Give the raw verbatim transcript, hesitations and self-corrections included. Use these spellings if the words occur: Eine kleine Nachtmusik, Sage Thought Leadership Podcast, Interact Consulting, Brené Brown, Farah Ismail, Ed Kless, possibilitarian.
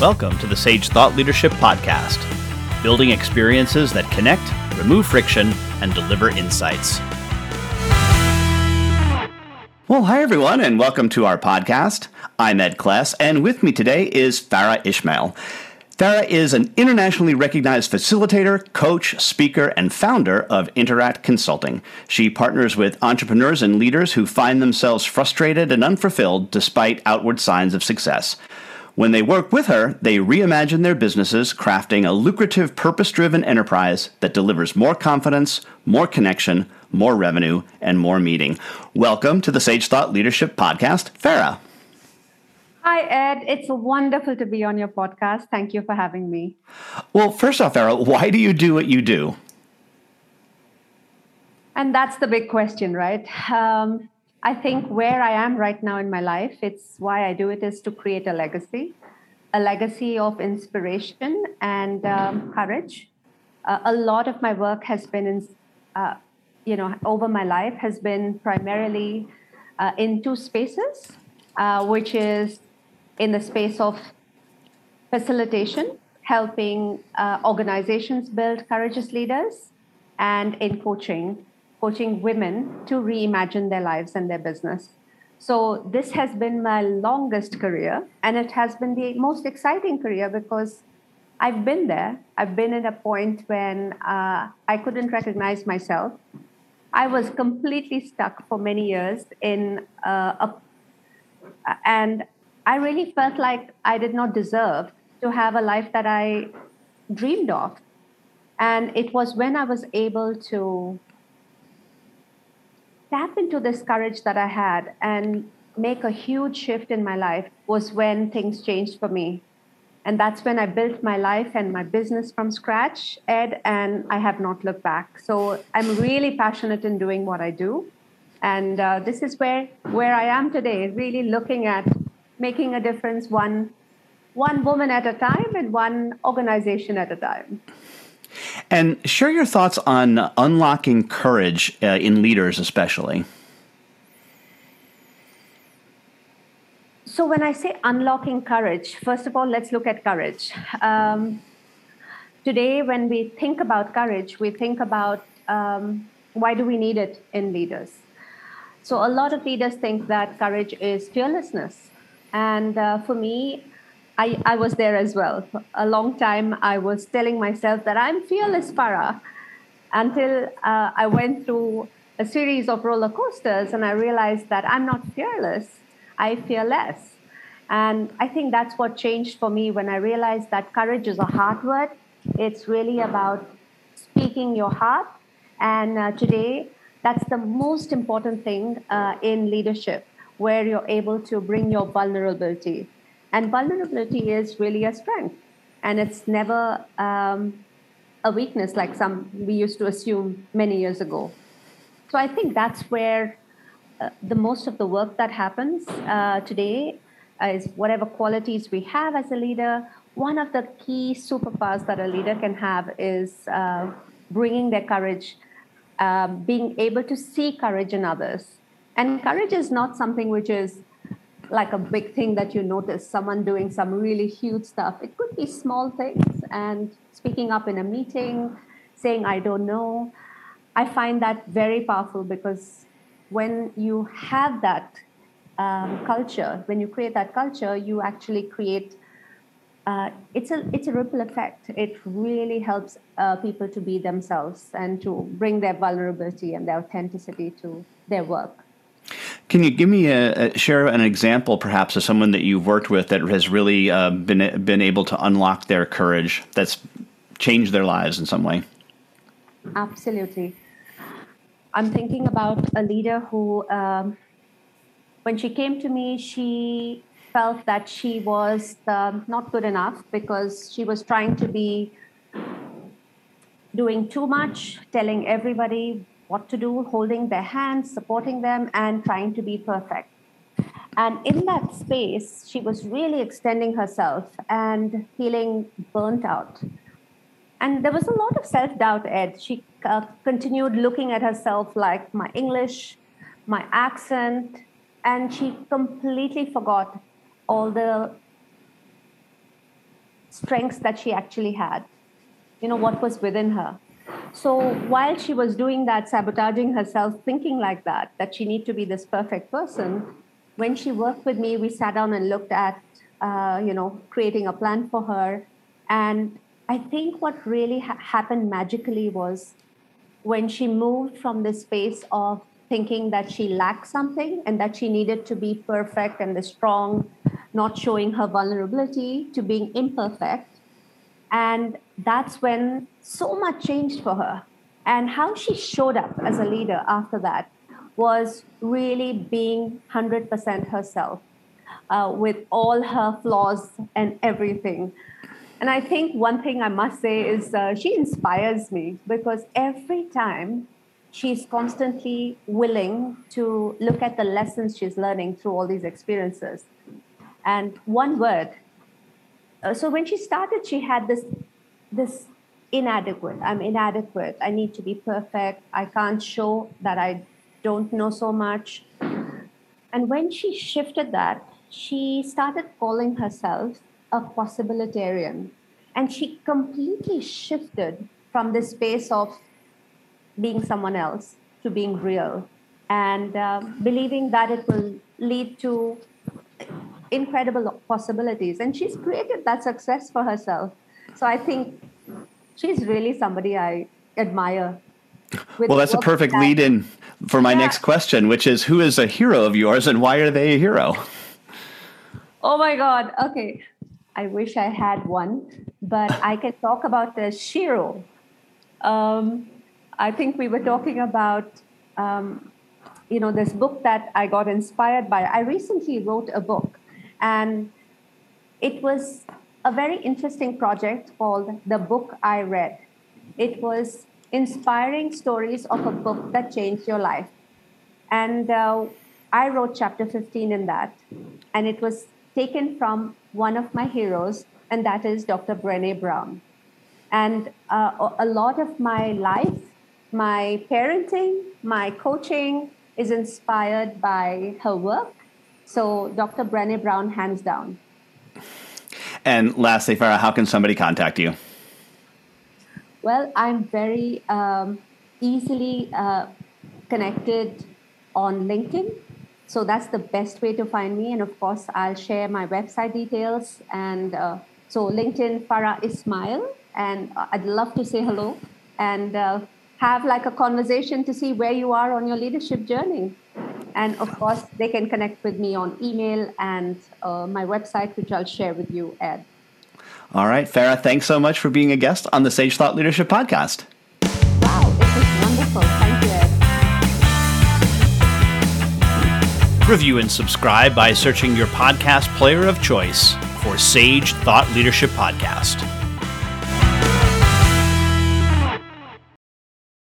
Welcome to the Sage Thought Leadership Podcast, building experiences that connect, remove friction, and deliver insights. Well, hi, everyone, and welcome to our podcast. I'm Ed Kless, and with me today is Farah Ismail. Farah is an internationally recognized facilitator, coach, speaker, and founder of Interact Consulting. She partners with entrepreneurs and leaders who find themselves frustrated and unfulfilled despite outward signs of success. When they work with her, they reimagine their businesses, crafting a lucrative, purpose-driven enterprise that delivers more confidence, more connection, more revenue, and more meaning. Welcome to the Sage Thought Leadership Podcast, Farah. Hi, Ed. It's wonderful to be on your podcast. Thank you for having me. Well, first off, Farah, why do you do what you do? And that's the big question, right? Um, I think where I am right now in my life, it's why I do it is to create a legacy, a legacy of inspiration and um, courage. Uh, a lot of my work has been, in, uh, you know, over my life has been primarily uh, in two spaces, uh, which is in the space of facilitation, helping uh, organizations build courageous leaders, and in coaching, coaching women to reimagine their lives and their business. So this has been my longest career, and it has been the most exciting career because I've been there. I've been at a point when uh, I couldn't recognize myself. I was completely stuck for many years in uh, a And I really felt like I did not deserve to have a life that I dreamed of. And it was when I was able to tap into this courage that I had and make a huge shift in my life was when things changed for me. And that's when I built my life and my business from scratch, Ed, and I have not looked back. So I'm really passionate in doing what I do. And uh, this is where, where I am today, really looking at making a difference one one woman at a time and one organization at a time. And share your thoughts on unlocking courage uh, in leaders especially. So when I say unlocking courage, first of all, let's look at courage. Um, today, when we think about courage, we think about um, why do we need it in leaders? So a lot of leaders think that courage is fearlessness. And uh, for me, I, I was there as well. A long time, I was telling myself that I'm fearless, Farah, until uh, I went through a series of roller coasters and I realized that I'm not fearless, I fear less. And I think that's what changed for me when I realized that courage is a hard word. It's really about speaking your heart. And uh, today, that's the most important thing uh, in leadership, where you're able to bring your vulnerability. And vulnerability is really a strength. And it's never um, a weakness like some we used to assume many years ago. So I think that's where uh, the most of the work that happens uh, today uh, is whatever qualities we have as a leader. One of the key superpowers that a leader can have is uh, bringing their courage. Uh, being able to see courage in others. And courage is not something which is like a big thing that you notice, someone doing some really huge stuff. It could be small things and speaking up in a meeting, saying, I don't know. I find that very powerful because when you have that um, culture, when you create that culture, you actually create, uh, it's a it's a ripple effect. It really helps uh, people to be themselves and to bring their vulnerability and their authenticity to their work. Can you give me a, a share an example, perhaps, of someone that you've worked with that has really uh, been been able to unlock their courage, that's changed their lives in some way? Absolutely. I'm thinking about a leader who, um, when she came to me, she felt that she was um, not good enough because she was trying to be doing too much, telling everybody what to do, holding their hands, supporting them, and trying to be perfect. And in that space, she was really extending herself and feeling burnt out. And there was a lot of self-doubt, Ed. She uh, continued looking at herself like my English, my accent, and she completely forgot all the strengths that she actually had, you know, what was within her. So while she was doing that, sabotaging herself, thinking like that, that she need to be this perfect person, when she worked with me, we sat down and looked at, uh, you know, creating a plan for her. And I think what really ha- happened magically was when she moved from this space of thinking that she lacked something and that she needed to be perfect and strong, not showing her vulnerability, to being imperfect. And that's when so much changed for her. And how she showed up as a leader after that was really being one hundred percent herself, uh, with all her flaws and everything. And I think one thing I must say is uh, she inspires me, because every time she's constantly willing to look at the lessons she's learning through all these experiences. And one word. Uh, so when she started, she had this, this inadequate. I'm inadequate. I need to be perfect. I can't show that I don't know so much. And when she shifted that, she started calling herself a possibilitarian. And she completely shifted from the space of being someone else to being real, and uh, believing that it will lead to incredible possibilities. And she's created that success for herself. So I think she's really somebody I admire. Well, that's a perfect lead in for my yeah. next question, which is, who is a hero of yours and why are they a hero? Oh my God. Okay. I wish I had one, but I can talk about the Shiro. Um, I think we were talking about, um, you know, this book that I got inspired by. I recently wrote a book, and it was a very interesting project called The Book I Read. It was inspiring stories of a book that changed your life. And uh, I wrote chapter fifteen in that, and it was taken from one of my heroes, and that is Doctor Brené Brown. And uh, a lot of my life, my parenting, my coaching is inspired by her work. So Doctor Brené Brown, hands down. And lastly, Farah, how can somebody contact you? Well, I'm very um, easily uh, connected on LinkedIn. So that's the best way to find me. And of course, I'll share my website details. And uh, so LinkedIn, Farah Ismail. And I'd love to say hello and uh, have like a conversation to see where you are on your leadership journey. And of course, they can connect with me on email and uh, my website, which I'll share with you, Ed. All right, Farah, thanks so much for being a guest on the Sage Thought Leadership Podcast. Wow, it was wonderful. Thank you, Ed. Review and subscribe by searching your podcast player of choice for Sage Thought Leadership Podcast.